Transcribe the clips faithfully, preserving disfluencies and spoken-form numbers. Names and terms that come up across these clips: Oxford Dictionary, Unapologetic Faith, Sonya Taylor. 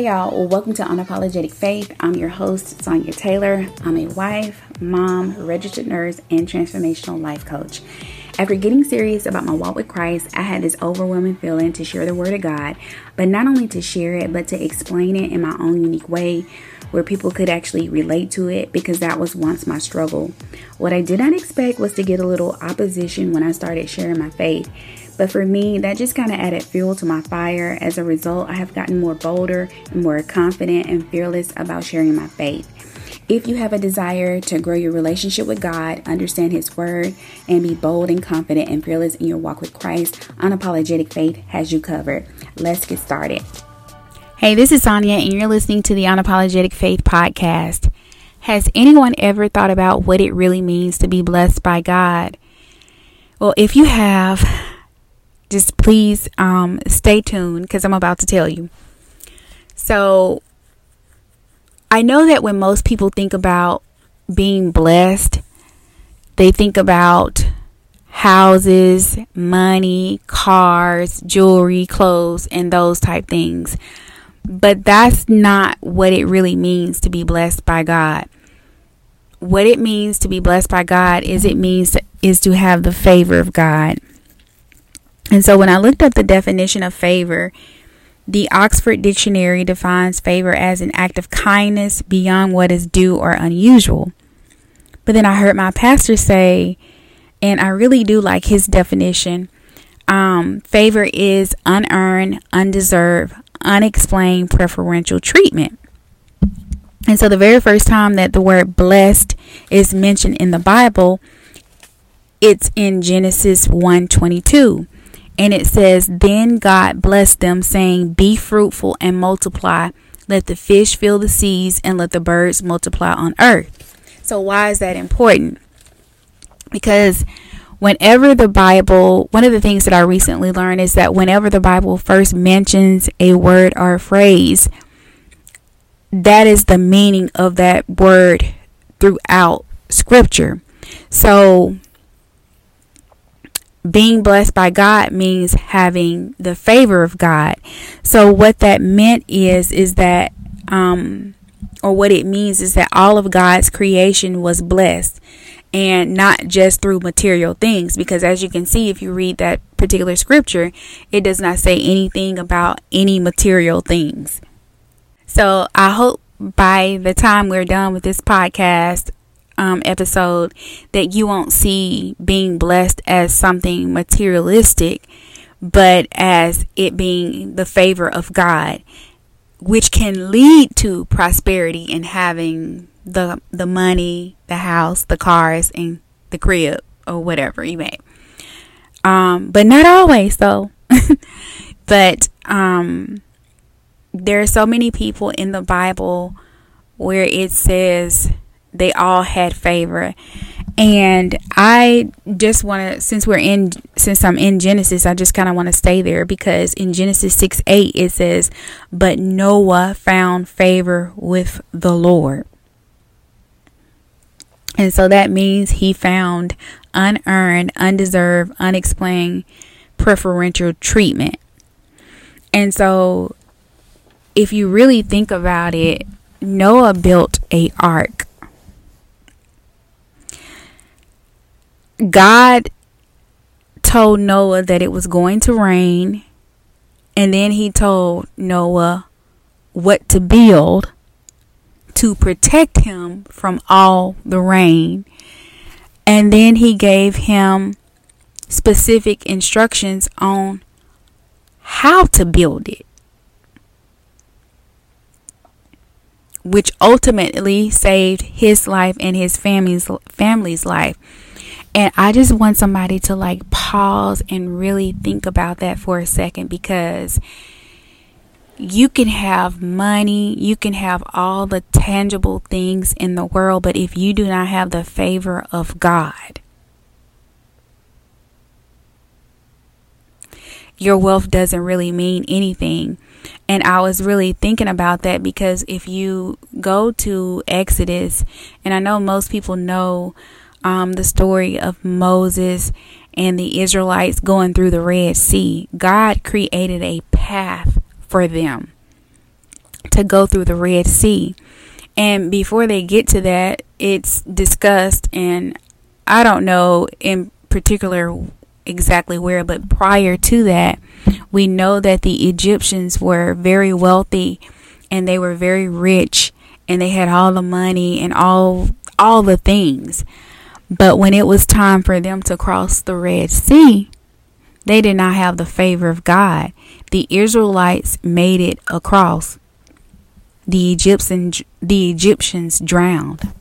Hey y'all, well, welcome to Unapologetic Faith. I'm your host, Sonya Taylor. I'm a wife, mom, registered nurse, and transformational life coach. After getting serious about my walk with Christ, I had this overwhelming feeling to share the Word of God, but not only to share it, but to explain it in my own unique way where people could actually relate to it, because that was once my struggle. What I did not expect was to get a little opposition when I started sharing my faith. But for me, that just kind of added fuel to my fire. As a result, I have gotten more bolder and more confident and fearless about sharing my faith. If you have a desire to grow your relationship with God, understand His Word, and be bold and confident and fearless in your walk with Christ, Unapologetic Faith has you covered. Let's get started. Hey, this is Sonya, and you're listening to the Unapologetic Faith podcast. Has anyone ever thought about what it really means to be blessed by God? Well, if you have, just please um, stay tuned, because I'm about to tell you. So I know that when most people think about being blessed, they think about houses, money, cars, jewelry, clothes, and those type things. But that's not what it really means to be blessed by God. What it means to be blessed by God is it means to, is to have the favor of God. And so when I looked up the definition of favor, the Oxford Dictionary defines favor as an act of kindness beyond what is due or unusual. But then I heard my pastor say, and I really do like his definition, um, favor is unearned, undeserved, unexplained preferential treatment. And so the very first time that the word blessed is mentioned in the Bible, it's in Genesis one twenty-two. And it says, "Then God blessed them, saying, be fruitful and multiply. Let the fish fill the seas and let the birds multiply on earth." So why is that important? Because whenever the Bible, one of the things that I recently learned is that whenever the Bible first mentions a word or a phrase, that is the meaning of that word throughout Scripture. So being blessed by God means having the favor of God. So what that meant is, is that, um, or what it means is that all of God's creation was blessed, and not just through material things. Because as you can see, if you read that particular scripture, it does not say anything about any material things. So I hope by the time we're done with this podcast, Um, episode, that you won't see being blessed as something materialistic, but as it being the favor of God, which can lead to prosperity and having the the money, the house, the cars, and the crib, or whatever you may. Um, but not always, though. But um, there are so many people in the Bible where it says they all had favor. And I just want to, since we're in, since I'm in Genesis, I just kind of want to stay there, because in Genesis six eight, it says, "But Noah found favor with the Lord." And so that means he found unearned, undeserved, unexplained preferential treatment. And so if you really think about it, Noah built a ark. God told Noah that it was going to rain, and then he told Noah what to build to protect him from all the rain. And then he gave him specific instructions on how to build it, which ultimately saved his life and his family's family's life. And I just want somebody to like pause and really think about that for a second, because you can have money, you can have all the tangible things in the world, but if you do not have the favor of God, your wealth doesn't really mean anything. And I was really thinking about that, because if you go to Exodus, and I know most people know Um, the story of Moses and the Israelites going through the Red Sea. God created a path for them to go through the Red Sea. And before they get to that, it's discussed, and I don't know in particular exactly where, but prior to that, we know that the Egyptians were very wealthy and they were very rich and they had all the money and all all the things. But when it was time for them to cross the Red Sea, they did not have the favor of God. The Israelites made it across. The Egyptians, the Egyptians drowned.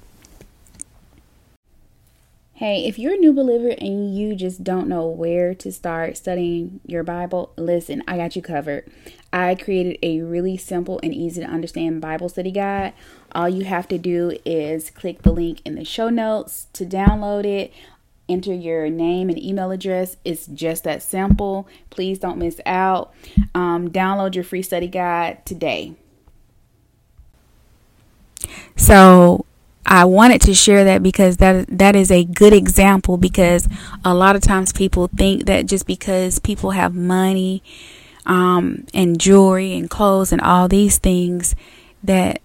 Hey, if you're a new believer and you just don't know where to start studying your Bible, listen, I got you covered. I created a really simple and easy to understand Bible study guide. All you have to do is click the link in the show notes to download it. Enter your name and email address. It's just that simple. Please don't miss out. Um, download your free study guide today. So I wanted to share that because that that is a good example, because a lot of times people think that just because people have money um, and jewelry and clothes and all these things that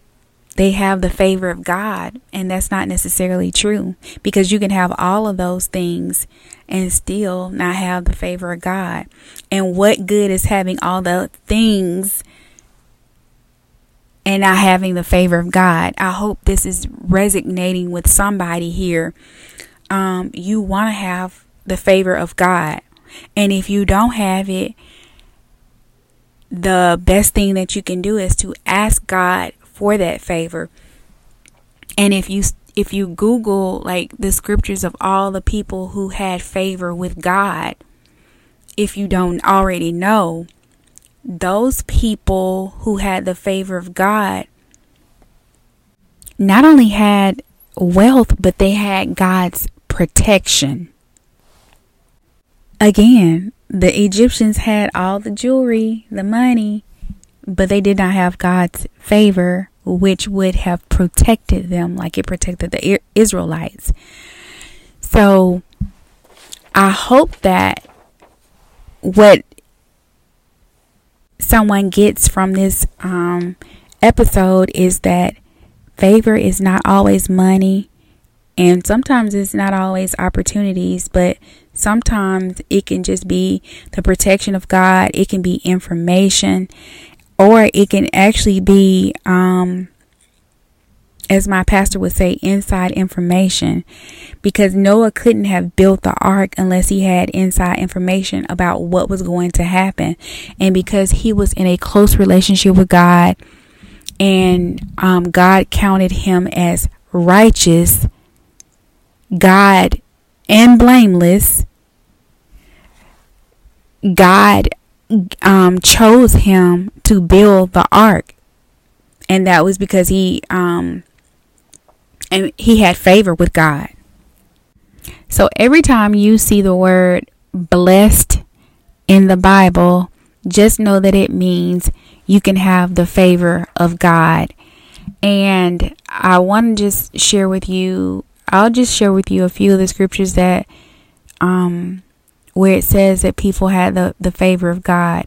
they have the favor of God, and that's not necessarily true, because you can have all of those things and still not have the favor of God. And what good is having all the things and not having the favor of God? I hope this is resonating with somebody here. Um, you want to have the favor of God. And if you don't have it, the best thing that you can do is to ask God for that favor. And if you if you Google like the scriptures of all the people who had favor with God, if you don't already know, those people who had the favor of God not only had wealth, but they had God's protection. Again, the Egyptians had all the jewelry, the money, but they did not have God's favor, which would have protected them like it protected the Israelites. So I hope that what someone gets from this um, episode is that favor is not always money, and sometimes it's not always opportunities, but sometimes it can just be the protection of God. It can be information, or it can actually be, um, as my pastor would say, inside information, because Noah couldn't have built the ark unless he had inside information about what was going to happen. And because he was in a close relationship with God, and um, God counted him as righteous, God and blameless, God um, chose him to build the ark. And that was because he um, And he had favor with God. So every time you see the word blessed in the Bible, just know that it means you can have the favor of God. And I want to just share with you, I'll just share with you a few of the scriptures that um, where it says that people had the, the favor of God.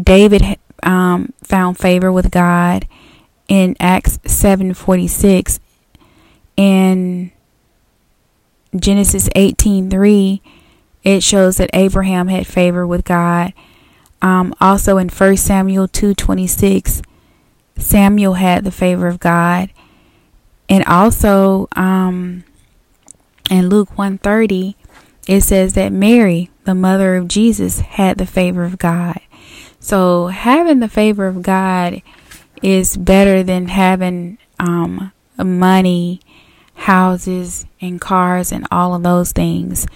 David um, found favor with God in Acts seven forty-six. In Genesis eighteen three, it shows that Abraham had favor with God. Um, also in First Samuel two twenty-six, Samuel had the favor of God. And also um, in Luke one thirty, it says that Mary, the mother of Jesus, had the favor of God. So having the favor of God is better than having um, money, houses and cars and all of those things.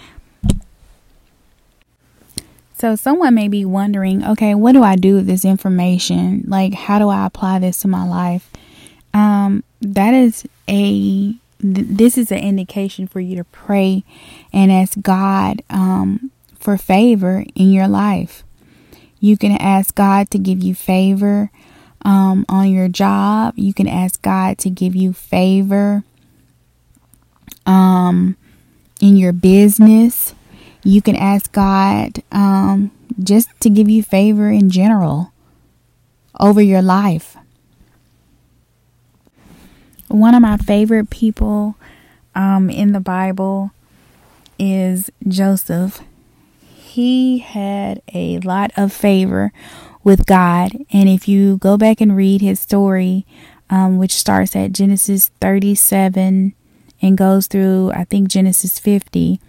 So someone may be wondering, okay, what do I do with this information? Like, how do I apply this to my life? Um, that is a, th- this is an indication for you to pray and ask God um, for favor in your life. You can ask God to give you favor um, on your job. You can ask God to give you favor Um, in your business. You can ask God um, just to give you favor in general over your life. One of my favorite people um, in the Bible is Joseph. He had a lot of favor with God. And if you go back and read his story, um, which starts at Genesis thirty-seven and goes through, I think, Genesis fifty,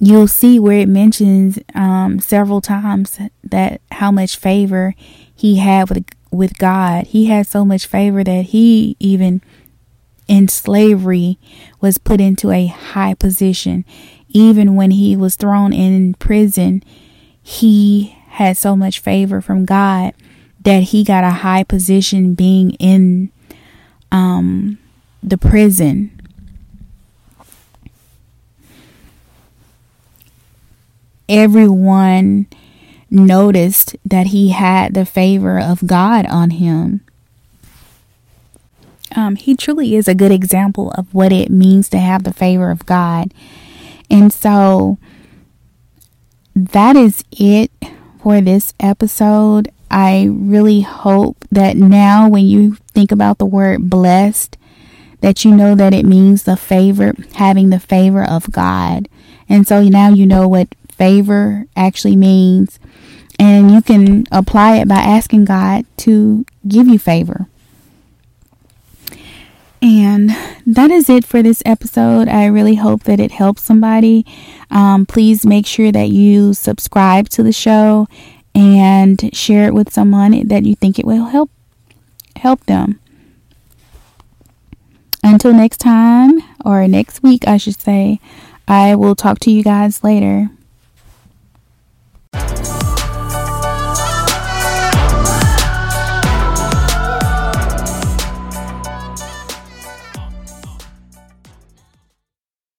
you'll see where it mentions um, several times that how much favor he had with with God. He had so much favor that he, even in slavery, was put into a high position. Even when he was thrown in prison, he had so much favor from God that he got a high position being in um, the prison. Everyone noticed that he had the favor of God on him. Um, he truly is a good example of what it means to have the favor of God. And so that is it for this episode. I really hope that now when you think about the word blessed, that you know that it means the favor, having the favor of God. And so now you know what favor actually means, and you can apply it by asking God to give you favor. And that is it for this episode. I really hope that it helps somebody. Um, please make sure that you subscribe to the show and share it with someone that you think it will help help them. Until next time, or next week, I should say, I will talk to you guys later.